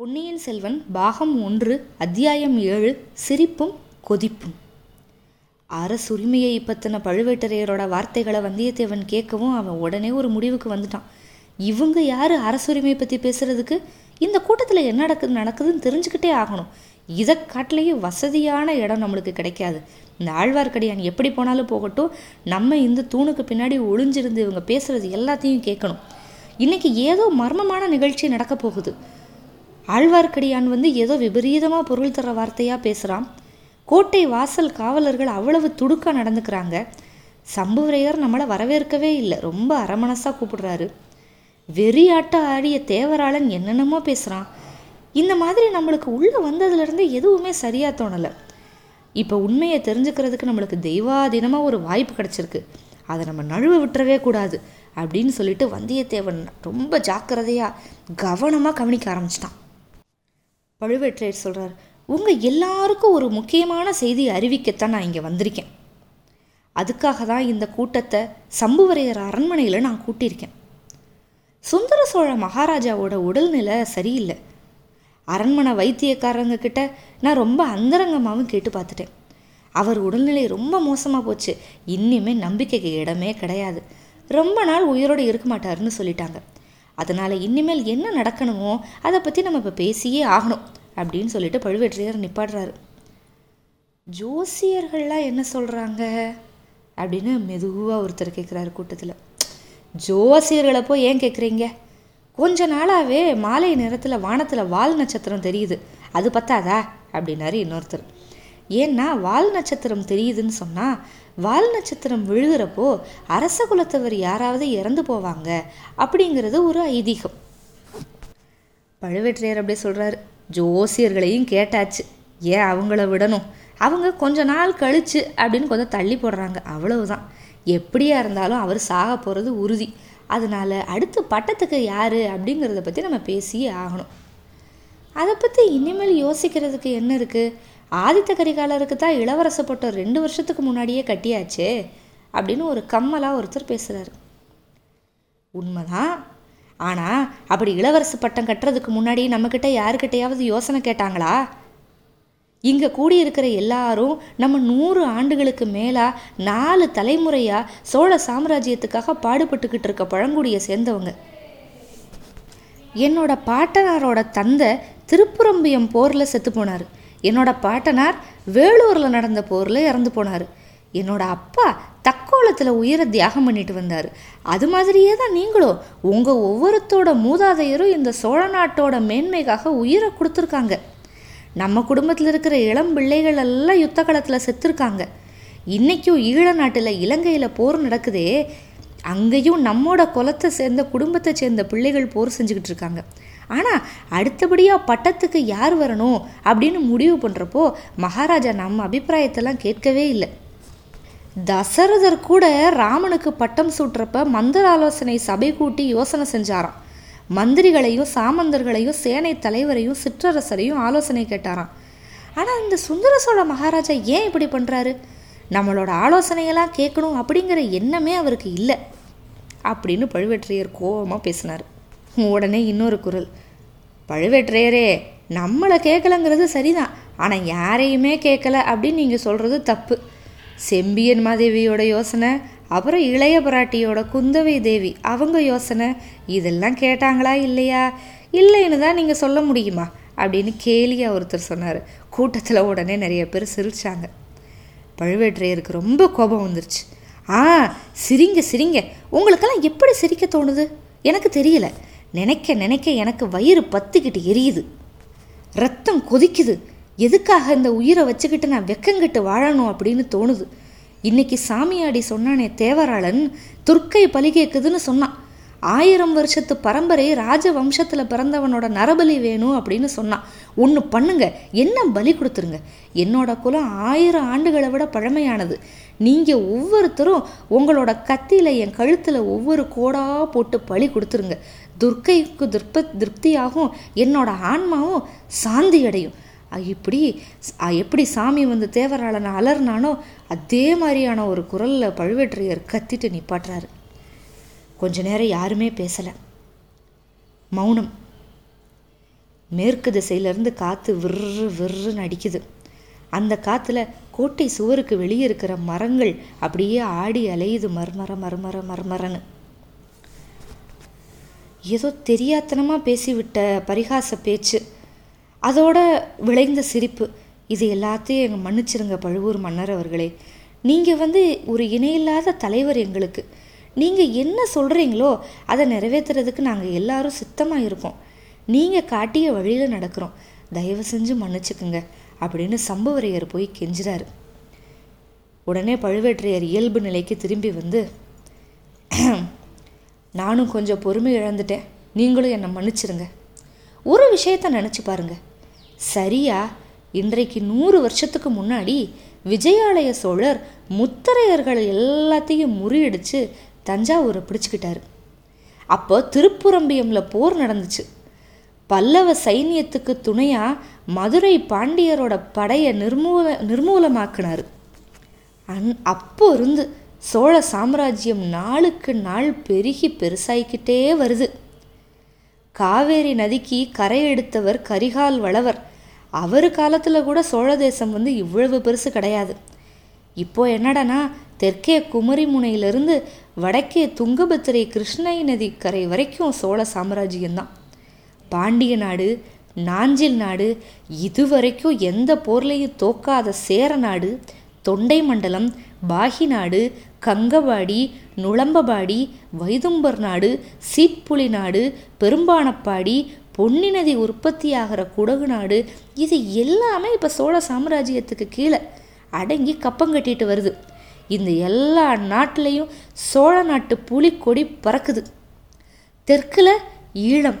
பொன்னியின் செல்வன் பாகம் 1 அத்தியாயம் 7 சிரிப்பும் கொதிப்பும். அரசுரிமையை பற்றின பழுவேட்டரையரோட வார்த்தைகளை வந்தியத்தேவன் கேட்கவும் அவன் உடனே ஒரு முடிவுக்கு வந்துட்டான். இவங்க யார் அரசுரிமை பற்றி பேசுகிறதுக்கு? இந்த கூட்டத்தில் என்ன நடக்குதுன்னு தெரிஞ்சுக்கிட்டே ஆகணும். இதை காட்டிலேயே வசதியான இடம் நம்மளுக்கு கிடைக்காது. இந்த ஆழ்வார்க்கடியான் எப்படி போனாலும் போகட்டும், நம்ம இந்த தூணுக்கு பின்னாடி ஒளிஞ்சிருந்து இவங்க பேசுகிறது எல்லாத்தையும் கேட்கணும். இன்றைக்கி ஏதோ மர்மமான நிகழ்ச்சி நடக்க போகுது. ஆழ்வார்க்கடியான் ஏதோ விபரீதமாக பொருள் தர வார்த்தையாக பேசுகிறான். கோட்டை வாசல் காவலர்கள் அவ்வளவு துடுக்காக நடந்துக்கிறாங்க. சம்புவரையர் நம்மளை வரவேற்கவே இல்லை, ரொம்ப அரமனசாக கூப்பிடுறாரு. வெறியாட்ட ஆடிய தேவராளன் என்னென்னமோ பேசுகிறான். இந்த மாதிரி நம்மளுக்கு உள்ளே வந்ததுலேருந்து எதுவுமே சரியாக தோணலை. இப்போ உண்மையை தெரிஞ்சுக்கிறதுக்கு நம்மளுக்கு தெய்வாதீனமாக ஒரு வாய்ப்பு கிடச்சிருக்கு, அதை நம்ம நழுவ விட்டுறவே கூடாது அப்படின்னு சொல்லிட்டு வந்தியத்தேவன் ரொம்ப ஜாக்கிரதையாக கவனமாக கவனிக்க ஆரம்பிச்சிட்டான். பழுவேற்றையர் சொல்கிறார், உங்கள் எல்லாருக்கும் ஒரு முக்கியமான செய்தி அறிவிக்கத்தான் நான் இங்கே வந்திருக்கேன். அதுக்காக தான் இந்த கூட்டத்தை சம்புவரையர் அரண்மனையில் நான் கூட்டியிருக்கேன். சுந்தர சோழ மகாராஜாவோட உடல்நிலை சரியில்லை. அரண்மனை வைத்தியக்காரங்க கிட்ட நான் ரொம்ப அந்தரங்கமாகவும் கேட்டு பார்த்துட்டேன். அவர் உடல்நிலை ரொம்ப மோசமாக போச்சு, இன்னுமே நம்பிக்கைக்கு இடமே கிடையாது, ரொம்ப நாள் உயிரோடு இருக்க மாட்டாருன்னு சொல்லிட்டாங்க. அதனால் இனிமேல் என்ன நடக்கணுமோ அதை பற்றி நம்ம இப்போ பேசியே ஆகணும் அப்படின்னு சொல்லிட்டு பழுவேற்றையர் நிப்பாடுறாரு. ஜோசியர்கள்லாம் என்ன சொல்கிறாங்க அப்படின்னு மெதுவாக ஒருத்தர் கேட்குறாரு கூட்டத்தில். ஜோசியர்களை போய் ஏன் கேட்குறீங்க? கொஞ்ச நாளாகவே மாலை நேரத்தில் வானத்தில் வால் நட்சத்திரம் தெரியுது, அது பத்தாதா அப்படின்னாரு இன்னொருத்தர். ஏன்னா வால் நட்சத்திரம் தெரியுதுன்னு சொன்னால் வால் நட்சத்திரம் விழுகிறப்போ அரச குலத்தவர் யாராவது இறந்து போவாங்க அப்படிங்கிறது ஒரு ஐதீகம். பழுவேற்றையர் அப்படியே சொல்கிறாரு, ஜோசியர்களையும் கேட்டாச்சு, ஏன் அவங்கள விடணும்? அவங்க கொஞ்ச நாள் கழிச்சு அப்படின்னு கொஞ்சம் தள்ளி போடுறாங்க, அவ்வளவுதான். எப்படியா இருந்தாலும் அவர் சாக போகிறது உறுதி, அதனால் அடுத்து பட்டத்துக்கு யார் அப்படிங்கிறத பற்றி நம்ம பேசியே ஆகணும். அதை பற்றி இனிமேல் யோசிக்கிறதுக்கு என்ன இருக்குது? ஆதித்த கரிகாலருக்கு தான் இளவரச பட்டம் 2 வருஷத்துக்கு முன்னாடியே கட்டியாச்சே அப்படின்னு ஒரு கம்மலாக ஒருத்தர் பேசுகிறாரு. உண்மைதான், ஆனால் அப்படி இளவரசு பட்டம் கட்டுறதுக்கு முன்னாடி நம்மக்கிட்ட யாருக்கிட்டையாவது யோசனை கேட்டாங்களா? இங்கே கூடியிருக்கிற எல்லாரும் நம்ம 100 ஆண்டுகளுக்கு மேலாக 4 தலைமுறையாக சோழ சாம்ராஜ்யத்துக்காக பாடுபட்டுக்கிட்டு இருக்க பழங்குடியை சேர்ந்தவங்க. என்னோட பாட்டனாரோட தந்தை திருப்புறம்பியம் போரில் செத்து போனார். என்னோட பாட்டனார் வேலூரில் நடந்த போரில் இறந்து போனார். என்னோட அப்பா தக்கோலத்தில் உயிரை தியாகம் பண்ணிட்டு வந்தார். அது மாதிரியே தான் நீங்களும் உங்கள் ஒவ்வொருத்தோட மூதாதையரும் இந்த சோழ நாட்டோட மேன்மைக்காக உயிரை கொடுத்துருக்காங்க. நம்ம குடும்பத்தில் இருக்கிற இளம் பிள்ளைகள் எல்லாம் யுத்த காலத்தில் செத்துருக்காங்க. இன்றைக்கும் ஈழ நாட்டில் இலங்கையில் போர் நடக்குதே, அங்கேயும் நம்மோட குலத்தை சேர்ந்த குடும்பத்தை சேர்ந்த பிள்ளைகள் போர் செஞ்சுக்கிட்டு இருக்காங்க. ஆனால் அடுத்தபடியாக பட்டத்துக்கு யார் வரணும் அப்படின்னு முடிவு பண்ணுறப்போ மகாராஜா நம்ம அபிப்பிராயத்தெல்லாம் கேட்கவே இல்லை. தசரதர் கூட ராமனுக்கு பட்டம் சூட்டுறப்ப மந்திர ஆலோசனை சபை கூட்டி யோசனை செஞ்சாராம். மந்திரிகளையும் சாமந்தர்களையும் சேனை தலைவரையும் சிற்றரசரையும் ஆலோசனை கேட்டாராம். ஆனால் இந்த சுந்தர சோழ மகாராஜா ஏன் இப்படி பண்ணுறாரு? நம்மளோட ஆலோசனையெல்லாம் கேட்கணும் அப்படிங்கிற எண்ணமே அவருக்கு இல்லை அப்படின்னு பழுவேற்றையர் கோபமாக பேசினார். உடனே இன்னொரு குரல், பழுவேற்றையரே, நம்மளை கேட்கலங்கிறது சரிதான், ஆனால் யாரையுமே கேட்கலை அப்படின்னு நீங்கள் சொல்கிறது தப்பு. செம்பியன் மாதேவியோட யோசனை, அப்புறம் இளைய பிராட்டியோட குந்தவை தேவி அவங்க யோசனை, இதெல்லாம் கேட்டாங்களா இல்லையா? இல்லைன்னு தான் நீங்கள் சொல்ல முடியுமா அப்படின்னு கேலியாக ஒருத்தர் சொன்னார். கூட்டத்தில் உடனே நிறைய பேர் சிரிச்சாங்க. பழுவேற்றையருக்கு ரொம்ப கோபம் வந்துருச்சு. சிரிங்க சிரிங்க, உங்களுக்கெல்லாம் எப்படி சிரிக்க தோணுது எனக்கு தெரியலை. நினைக்க நினைக்க எனக்கு வயிறு பத்திக்கிட்டு எரியுது, ரத்தம் கொதிக்குது. எதுக்காக இந்த உயிரை வச்சுக்கிட்டு நான் வெக்கங்கிட்டு வாழணும் அப்படின்னு தோணுது. இன்னைக்கு சாமியாடி சொன்னானே தேவராளன், துர்க்கை பலி கேட்குதுன்னு சொன்னான். 1000 வருஷத்து பரம்பரை ராஜ வம்சத்தில் பிறந்தவனோட நரபலி வேணும் அப்படின்னு சொன்னான். ஒன்று பண்ணுங்க, என்ன பலி கொடுத்துருங்க. என்னோட குலம் 1000 ஆண்டுகளை விட பழமையானது. நீங்கள் ஒவ்வொருத்தரும் உங்களோட கத்தியில் என் கழுத்தில் ஒவ்வொரு கோடாக போட்டு பலி கொடுத்துருங்க. துர்க்கைக்கு திருப்தியாகும், என்னோட ஆன்மாவும் சாந்தி அடையும். எப்படி சாமி தேவராளனை அலர்னானோ அதே மாதிரியான ஒரு குரலில் பழுவேற்றையர் கத்திட்டு நிப்பாட்டுறாரு. கொஞ்ச நேரம் யாருமே பேசலை, மௌனம். மேற்கு திசையிலேருந்து காற்று விற்று விற்றுன்னு அடிக்குது. அந்த காற்றுல கோட்டை சுவருக்கு வெளியே இருக்கிற மரங்கள் அப்படியே ஆடி அலையுது, மர்மர மர்மர மர்மரன்னு. ஏதோ தெரியாத்தனமாக பேசிவிட்ட பரிகாச பேச்சு, அதோட விளைந்த சிரிப்பு, இது எல்லாத்தையும் எங்கள் மன்னிச்சிருங்க பழுவூர் மன்னர் அவர்களே. நீங்கள் ஒரு இணையில்லாத தலைவர் எங்களுக்கு. நீங்கள் என்ன சொல்கிறீங்களோ அதை நிறைவேற்றுறதுக்கு நாங்கள் எல்லாரும் சித்தமாக இருக்கோம். நீங்கள் காட்டிய வழியில் நடக்கிறோம். தயவு செஞ்சு மன்னிச்சுக்குங்க அப்படின்னு சம்புவரையர் போய் கெஞ்சுறாரு. உடனே பழுவேற்றையர் இயல்பு நிலைக்கு திரும்பி நானும் கொஞ்சம் பொறுமை இழந்துட்டேன். நீங்களும் என்னை மன்னிச்சிருங்க. ஒரு விஷயத்தை நினச்சி பாருங்க. சரியா இன்றைக்கு 100 வருஷத்துக்கு முன்னாடி விஜயாலய சோழர் முத்தரையர்கள் எல்லாத்தையும் முறியடித்து தஞ்சாவூரை பிடிச்சிக்கிட்டாரு. அப்போ திருப்புரம்பியமில் போர் நடந்துச்சு. பல்லவ சைன்யத்துக்கு துணையாக மதுரை பாண்டியரோட படையை நிர்மூலமாக்கினார். அப்போ இருந்து சோழ சாம்ராஜ்யம் நாளுக்கு நாள் பெருகி பெருசாயிக்கிட்டே வருது. காவேரி நதிக்கு கரை எடுத்தவர் கரிகால் வளவர். அவர் காலத்தில் கூட சோழ தேசம் இவ்வளவு பெருசு கிடையாது. இப்போ என்னடானா தெற்கே குமரி முனையிலிருந்து வடக்கே துங்கபத்திரை கிருஷ்ணை நதி கரை வரைக்கும் சோழ சாம்ராஜ்யம்தான். பாண்டிய நாடு, நாஞ்சில் நாடு, இதுவரைக்கும் எந்த போர்லையும் தோக்காத சேர நாடு, தொண்டை மண்டலம், பாகி நாடு, கங்கவாடி, நுளம்பபாடி, வைதும்பர் நாடு, சீப்புலி நாடு, பெரும்பானப்பாடி, பொன்னி நதி உற்பத்தியாகிற குடகு நாடு, இது எல்லாமே இப்போ சோழ சாம்ராஜ்யத்துக்கு கீழே அடங்கி கப்பங்கட்டிட்டு வருது. இந்த எல்லா நாட்டிலையும் சோழ நாட்டு புலிக்கொடி பறக்குது. தெற்கில் ஈழம்,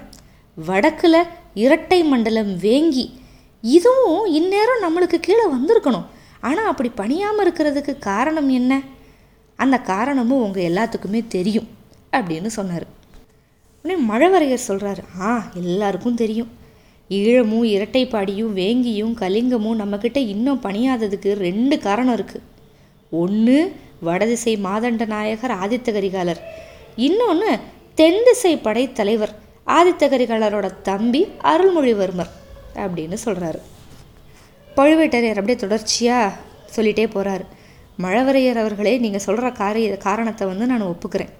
வடக்கில் இரட்டை மண்டலம் வேங்கி, இதுவும் இந்நேரம் நம்மளுக்கு கீழே வந்திருக்கணும். ஆனால் அப்படி பணியாமல் இருக்கிறதுக்கு காரணம் என்ன? அந்த காரணமும் உங்கள் எல்லாத்துக்குமே தெரியும் அப்படின்னு சொன்னார். உடனே மழைவரையர் சொல்கிறாரு, எல்லாருக்கும் தெரியும். ஈழமும் இரட்டைப்பாடியும் வேங்கியும் கலிங்கமும் நம்மக்கிட்ட இன்னும் பணியாததுக்கு 2 காரணம் இருக்குது. ஒன்று வடதிசை மாதண்ட நாயகர் ஆதித்த கரிகாலர், இன்னொன்று தென் திசை படை தலைவர் ஆதித்த கரிகாலரோட தம்பி அருள்மொழிவர்மர் அப்படின்னு சொல்கிறாரு. பழுவேட்டரையர் அப்படியே தொடர்ச்சியாக சொல்லிகிட்டே போகிறார். மழைவரையர் அவர்களே, நீங்கள் சொல்கிற காரணத்தை நான் ஒப்புக்கிறேன்.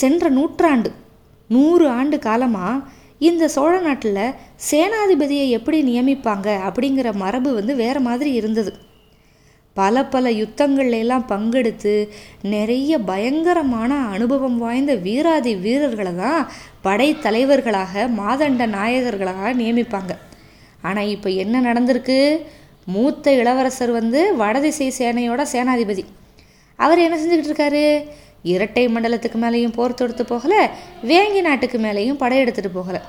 சென்ற 100 ஆண்டு காலமாக இந்த சோழ நாட்டில் சேனாதிபதியை எப்படி நியமிப்பாங்க அப்படிங்கிற மரபு வேறு மாதிரி இருந்தது. பல பல யுத்தங்கள்லாம் பங்கெடுத்து நிறைய பயங்கரமான அனுபவம் வாய்ந்த வீராதி வீரர்களை தான் படை தலைவர்களாக, மாதண்ட நாயகர்களாக நியமிப்பாங்க. ஆனால் இப்போ என்ன நடந்திருக்கு? மூத்த இளவரசர் வடதிசை சேனையோட சேனாதிபதி. அவர் என்ன செஞ்சுக்கிட்டு இருக்காரு? இரட்டை மண்டலத்துக்கு மேலேயும் போர் தொடுத்து போகலை, வேங்கி நாட்டுக்கு மேலேயும் படையெடுத்துட்டு போகலை.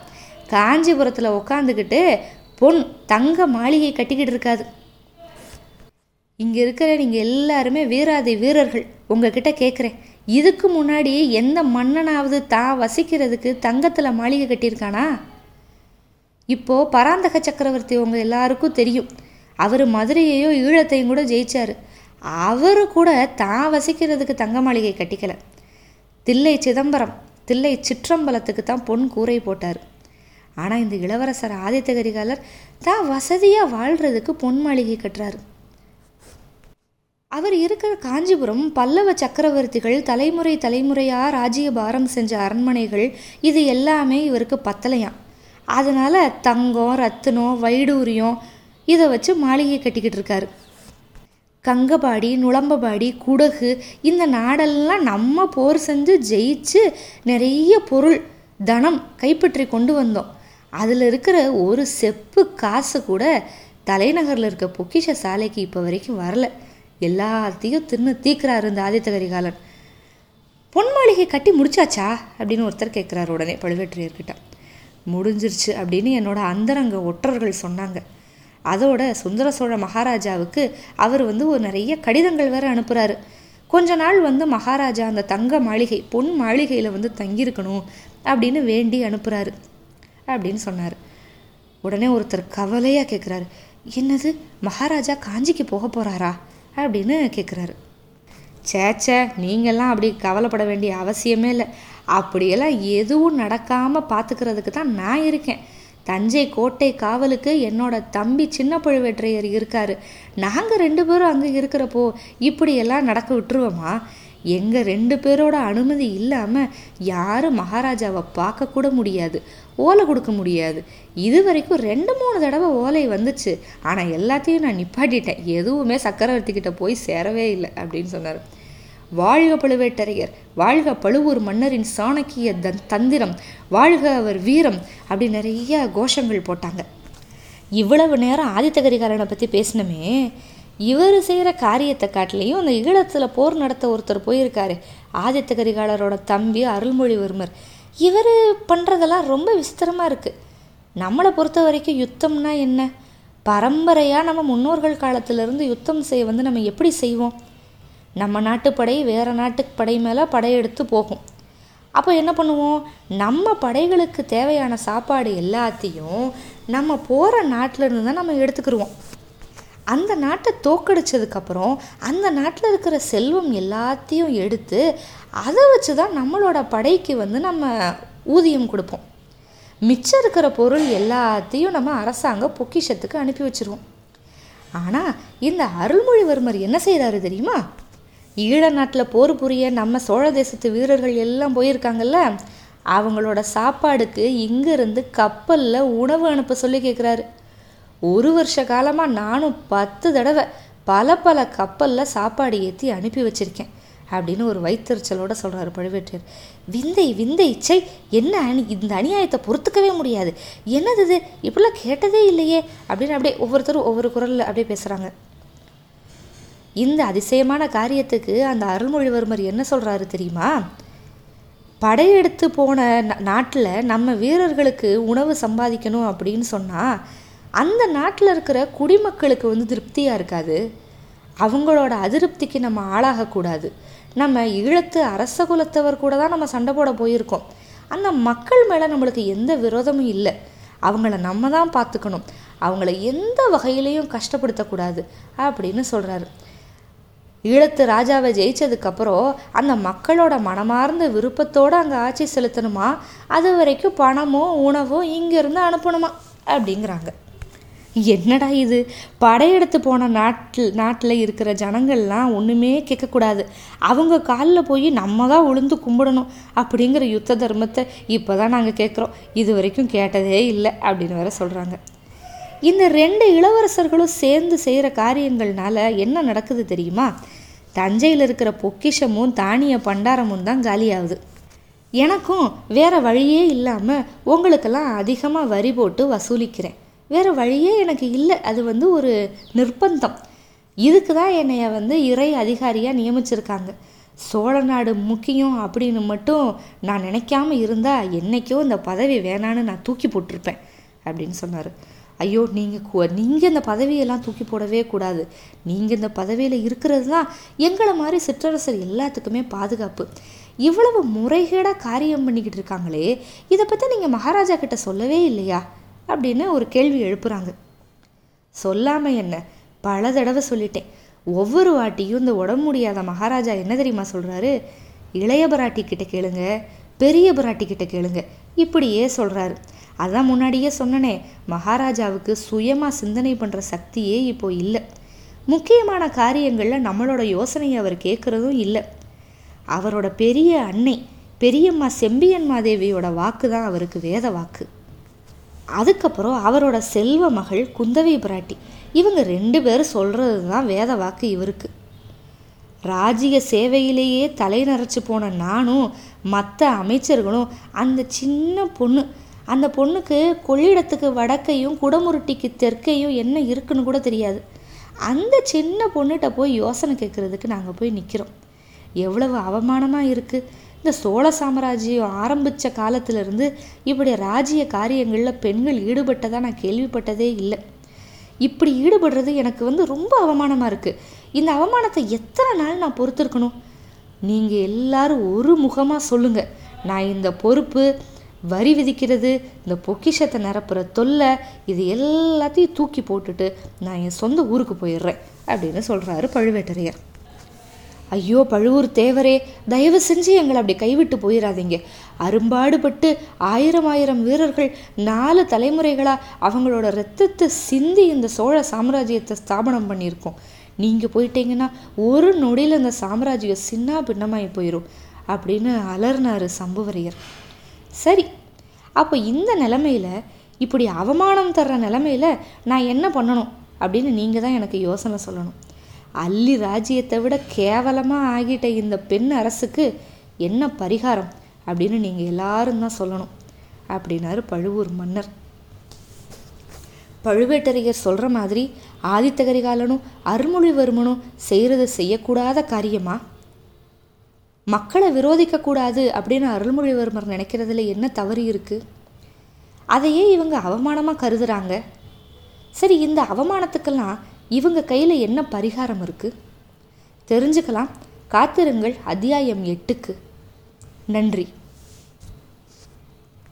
காஞ்சிபுரத்தில் உட்காந்துக்கிட்டு பொன் தங்க மாளிகை கட்டிக்கிட்டு இருக்காது. இங்கே இருக்கிற நீங்கள் எல்லாருமே வீராதி வீரர்கள். உங்ககிட்ட கேட்குறேன், இதுக்கு முன்னாடி எந்த மன்னனாவது தான் வசிக்கிறதுக்கு தங்கத்தில் மாளிகை கட்டியிருக்கானா? இப்போது பராந்தக சக்கரவர்த்தி உங்கள் எல்லாருக்கும் தெரியும். அவர் மதுரையையோ ஈழத்தையும் கூட ஜெயிச்சார். அவரு கூட தான் வசிக்கிறதுக்கு தங்க மாளிகை கட்டிக்கலை. தில்லை சிற்றம்பலத்துக்கு தான் பொன் கூரை போட்டார். ஆனால் இந்த இளவரசர் ஆதித்த கரிகாலர் தான் வசதியாக வாழ்கிறதுக்கு பொன் மாளிகை கட்டுறாரு. அவர் இருக்கிற காஞ்சிபுரம் பல்லவ சக்கரவர்த்திகள் தலைமுறை தலைமுறையாக ராஜ்யபாரம் செஞ்ச அரண்மனைகள், இது எல்லாமே இவருக்கு பத்தலையாம். அதனால் தங்கம், ரத்தினம், வைடூரியம் இதை வச்சு மாளிகை கட்டிக்கிட்டு இருக்காரு. கங்கபாடி, நுளம்பபாடி, குடகு, இந்த நாடெல்லாம் நம்ம போர் செஞ்சு ஜெயிச்சு நிறைய பொருள் தனம் கைப்பற்றி கொண்டு வந்தோம். அதில் இருக்கிற ஒரு செப்பு காசு கூட தலைநகரில் இருக்க பொக்கிஷ சாலைக்கு இப்போ வரைக்கும் வரல. எல்லாத்தையும் தின்னு தீக்கிறாரு இந்த ஆதித்த கரிகாலன். பொன் மாளிகை கட்டி முடிச்சாச்சா அப்படின்னு ஒருத்தர் கேட்குறாரு. உடனே பழுவேற்றையர்கிட்ட முடிஞ்சிருச்சு அப்படின்னு என்னோட அந்தரங்க ஒற்றர்கள் சொன்னாங்க. அதோட சுந்தர சோழ மகாராஜாவுக்கு அவர் ஒரு நிறைய கடிதங்கள் வேறு அனுப்புகிறாரு. கொஞ்ச நாள் மகாராஜா அந்த தங்க மாளிகை, பொன் மாளிகையில் தங்கியிருக்கணும் அப்படின்னு வேண்டி அனுப்புகிறாரு அப்படின்னு சொன்னார். உடனே ஒருத்தர் கவலையாக கேட்குறாரு, என்னது மகாராஜா காஞ்சிக்கு போக போகிறாரா அப்படின்னு கேட்குறாரு. சேச்சே, நீங்கள்லாம் அப்படி கவலைப்பட வேண்டிய அவசியமே இல்லை. அப்படியெல்லாம் எதுவும் நடக்காமல் பார்த்துக்கிறதுக்கு தான் நான் இருக்கேன். தஞ்சை கோட்டை காவலுக்கு என்னோட தம்பி சின்ன பழுவேற்றையர் இருக்காரு. நாங்கள் ரெண்டு பேரும் அங்கே இருக்கிறப்போ இப்படியெல்லாம் நடக்க விட்டுருவோமா? எங்கள் ரெண்டு பேரோட அனுமதி இல்லாமல் யாரும் மகாராஜாவை பார்க்கக்கூட முடியாது, ஓலை கொடுக்க முடியாது. இது வரைக்கும் 2-3 தடவை ஓலை வந்துச்சு, ஆனால் எல்லாத்தையும் நான் நிப்பாட்டிட்டேன். எதுவுமே சக்கரவர்த்திக்கிட்ட போய் சேரவே இல்லை அப்படின்னு சொன்னார். வாழ்க பழுவேட்டரையர், வாழ்க பழுவூர் மன்னரின் சாணக்கிய தந்திரம், வாழ்க அவர் வீரம் அப்படி நிறைய கோஷங்கள் போட்டாங்க. இவ்வளவு நேரம் ஆதித்த கரிகாலனை பற்றி பேசினமே, இவர் செய்கிற காரியத்தை காட்டிலையும் அந்த ஈழத்தில் போர் நடத்த ஒருத்தர் போயிருக்காரு, ஆதித்த கரிகாலரோட தம்பி அருள்மொழிவர்மர். இவர் பண்ணுறதெல்லாம் ரொம்ப விசித்திரமாக இருக்குது. நம்மளை பொறுத்த வரைக்கும் யுத்தம்னா என்ன? பரம்பரையாக நம்ம முன்னோர்கள் காலத்திலேருந்து யுத்தம் செய்ய வந்து நம்ம எப்படி செய்வோம்? நம்ம நாட்டுப்படை வேறு நாட்டு படை மேலே படையெடுத்து போகும். அப்போ என்ன பண்ணுவோம்? நம்ம படைகளுக்கு தேவையான சாப்பாடு எல்லாத்தையும் நம்ம போகிற நாட்டிலேருந்து தான் நம்ம எடுத்துக்கிடுவோம். அந்த நாட்டை தோக்கடிச்சதுக்கப்புறம் அந்த நாட்டில் இருக்கிற செல்வம் எல்லாத்தையும் எடுத்து அதை வச்சு தான் நம்மளோட படைக்கு வந்து நம்ம ஊதியம் கொடுப்போம். மிச்சம் இருக்கிற பொருள் எல்லாத்தையும் நம்ம அரசாங்க பொக்கிஷத்துக்கு அனுப்பி வச்சுருவோம். ஆனால் இந்த அருள்மொழிவர்மர் என்ன செய்கிறாரு தெரியுமா? ஈழ நாட்டில் போர் புரிய நம்ம சோழ தேசத்து வீரர்கள் எல்லாம் போயிருக்காங்கல்ல, அவங்களோட சாப்பாடுக்கு இங்கேருந்து கப்பலில் உணவு அனுப்ப சொல்லி கேட்குறாரு. 1 வருஷ காலமாக நானும் 10 தடவை பல கப்பலில் சாப்பாடு ஏற்றி அனுப்பி வச்சுருக்கேன் அப்படின்னு ஒரு வைத்தறிச்சலோடு சொல்கிறாரு பழுவேட்டரையர். விந்தை விந்தை இச்சை, என்ன இந்த அநியாயத்தை பொறுத்துக்கவே முடியாது. என்னது இது, இப்படிலாம் கேட்டதே இல்லையே அப்படின்னு அப்படியே ஒவ்வொருத்தரும் ஒவ்வொரு குரலில் அப்படியே பேசுகிறாங்க. இந்த அதிசயமான காரியத்துக்கு அந்த அருள்மொழிவர்மர் என்ன சொல்கிறாரு தெரியுமா? படையெடுத்து போன நாட்டில் நம்ம வீரர்களுக்கு உணவு சம்பாதிக்கணும் அப்படின்னு சொன்னால் அந்த நாட்டில் இருக்கிற குடிமக்களுக்கு வந்து திருப்தியாக இருக்காது. அவங்களோட அதிருப்திக்கு நம்ம ஆளாகக்கூடாது. நம்ம ஈழத்து அரச குலத்தவர் கூட தான் நம்ம சண்டை போட போயிருக்கோம். அந்த மக்கள் மேலே நம்மளுக்கு எந்த விரோதமும் இல்லை. அவங்கள நம்ம தான் பார்த்துக்கணும். அவங்கள எந்த வகையிலையும் கஷ்டப்படுத்தக்கூடாது அப்படின்னு சொல்கிறாரு. ஈழத்து ராஜாவை ஜெயித்ததுக்கப்புறம் அந்த மக்களோட மனமார்ந்த விருப்பத்தோடு அங்கே ஆட்சி செலுத்தணுமா, அது வரைக்கும் பணமோ உணவோ இங்கேருந்து அனுப்பணுமா அப்படிங்கிறாங்க. என்னடா இது, படையெடுத்து போன நாட்டில் இருக்கிற ஜனங்கள்லாம் ஒன்றுமே கேட்கக்கூடாது, அவங்க காலில் போய் நம்ம தான் உளுந்து கும்பிடணும் அப்படிங்கிற யுத்த தர்மத்தை இப்போ தான் நாங்கள் கேட்குறோம், இது வரைக்கும் கேட்டதே இல்லை அப்படின்னு வேற சொல்கிறாங்க. இந்த 2 இளவரசர்களும் சேர்ந்து செய்கிற காரியங்கள்னால என்ன நடக்குது தெரியுமா? தஞ்சையில் இருக்கிற பொக்கிஷமும் தானிய பண்டாரமும் தான் காலியாகுது. எனக்கும் வேறு வழியே இல்லாமல் உங்களுக்கெல்லாம் அதிகமாக வரி போட்டு வசூலிக்கிறேன். வேறு வழியே எனக்கு இல்லை, அது வந்து ஒரு நிர்பந்தம். இதுக்கு தான் என்னைய வந்து இறை அதிகாரியாக நியமிச்சிருக்காங்க. சோழ நாடு முக்கியம் அப்படின்னு மட்டும் நான் நினைக்காம இருந்தால் என்றைக்கோ இந்த பதவி வேணான்னு நான் தூக்கி போட்டிருப்பேன் அப்படின்னு சொன்னார். ஐயோ, நீங்கள் இந்த பதவியெல்லாம் தூக்கி போடவே கூடாது. நீங்கள் இந்த பதவியில் இருக்கிறது தான் எங்களை மாதிரி சிற்றரசர் எல்லாத்துக்குமே பாதுகாப்பு. இவ்வளவு முறைகேடாக காரியம் பண்ணிக்கிட்டு இருக்காங்களே, இதை பற்றி நீங்கள் மகாராஜா கிட்ட சொல்லவே இல்லையா அப்படின்னு ஒரு கேள்வி எழுப்புறாங்க. சொல்லாமல் என்ன, பல தடவை சொல்லிட்டேன். ஒவ்வொரு வாட்டியும் இந்த உடம்பு முடியாத மகாராஜா என்ன தெரியுமா சொல்கிறாரு? இளைய பராட்டிக்கிட்ட கேளுங்க, பெரிய பராட்டிக்கிட்ட கேளுங்க இப்படியே சொல்கிறாரு. அதான் முன்னாடியே சொன்னனே, மகாராஜாவுக்கு சுயமாக சிந்தனை பண்ணுற சக்தியே இப்போது இல்லை. முக்கியமான காரியங்களில் நம்மளோட யோசனையை அவர் கேட்குறதும் இல்லை. அவரோட பெரிய அன்னை பெரியம்மா செம்பியன்மாதேவியோட வாக்கு தான் அவருக்கு வேத வாக்கு. அதுக்கப்புறம் அவரோட செல்வ மகள் குந்தவை பிராட்டி, இவங்க 2 பேரும் சொல்கிறது தான் வேத வாக்கு இவருக்கு. ராஜ்ய சேவையிலேயே தலை நரைச்சி போன நானும் மற்ற அமைச்சர்களும் அந்த சின்ன பொண்ணு, அந்த பொண்ணுக்கு கொள்ளிடத்துக்கு வடக்கையும் குடமுருட்டிக்கு தெற்கையும் என்ன இருக்குன்னு கூட தெரியாது, அந்த சின்ன பொண்ணுகிட்ட போய் யோசனை கேட்குறதுக்கு நாங்கள் போய் நிற்கிறோம். எவ்வளவு அவமானமாக இருக்குது. இந்த சோழ சாம்ராஜ்யம் ஆரம்பித்த காலத்திலேருந்து இப்படி ராஜ்ய காரியங்களில் பெண்கள் ஈடுபட்டதாக நான் கேள்விப்பட்டதே இல்லை. இப்படி ஈடுபடுறது எனக்கு வந்து ரொம்ப அவமானமாக இருக்குது. இந்த அவமானத்தை எத்தனை நாள் நான் பொறுத்திருக்கணும்? நீங்கள் எல்லாரும் ஒரு முகமாக சொல்லுங்கள், நான் இந்த பொறுப்பு, வரி விதிக்கிறது, இந்த பொக்கிஷத்தை நிரப்புற தொல்லை, இது எல்லாத்தையும் தூக்கி போட்டுட்டு நான் என் சொந்த ஊருக்கு போயிடுறேன் அப்படின்னு சொல்கிறாரு பழுவேட்டரையர். ஐயோ பழுவூர் தேவரே, தயவு செஞ்சு எங்களை அப்படி கைவிட்டு போயிடாதீங்க. அரும்பாடுபட்டு ஆயிரம் ஆயிரம் வீரர்கள் 4 தலைமுறைகளாக அவங்களோட இரத்தத்தை சிந்தி இந்த சோழ சாம்ராஜ்யத்தை ஸ்தாபனம் பண்ணியிருக்கோம். நீங்கள் போயிட்டீங்கன்னா ஒரு நொடியில் இந்த சாம்ராஜ்யம் சின்ன பின்னமாகி போயிடும் அப்படின்னு அலர்னாரு சம்புவரையர். சரி, அப்போ இந்த நிலமையில், இப்படி அவமானம் தர்ற நிலமையில் நான் என்ன பண்ணணும் அப்படின்னு நீங்கள் தான் எனக்கு யோசனை சொல்லணும். அள்ளி ராஜ்யத்தை விட கேவலமாக ஆகிட்ட இந்த பெண் அரசுக்கு என்ன பரிகாரம் அப்படின்னு நீங்கள் எல்லாரும் தான் சொல்லணும் அப்படின்னாரு பழுவூர் மன்னர். பழுவேட்டரையர் சொல்கிற மாதிரி ஆதித்த கரிகாலனும் அருள்மொழிவர்மனும் செய்கிறது செய்யக்கூடாத காரியமா? மக்களை விரோதிக்கக்கூடாது அப்படின்னு அருள்மொழிவர்மர் நினைக்கிறதுல என்ன தவறு இருக்குது? அதையே இவங்க அவமானமாக கருதுகிறாங்க. சரி, இந்த அவமானத்துக்கெல்லாம் இவங்க கையில் என்ன பரிகாரம் இருக்குது? தெரிஞ்சுக்கலாம். காத்திருங்கள் அத்தியாயம் 8க்கு. நன்றி.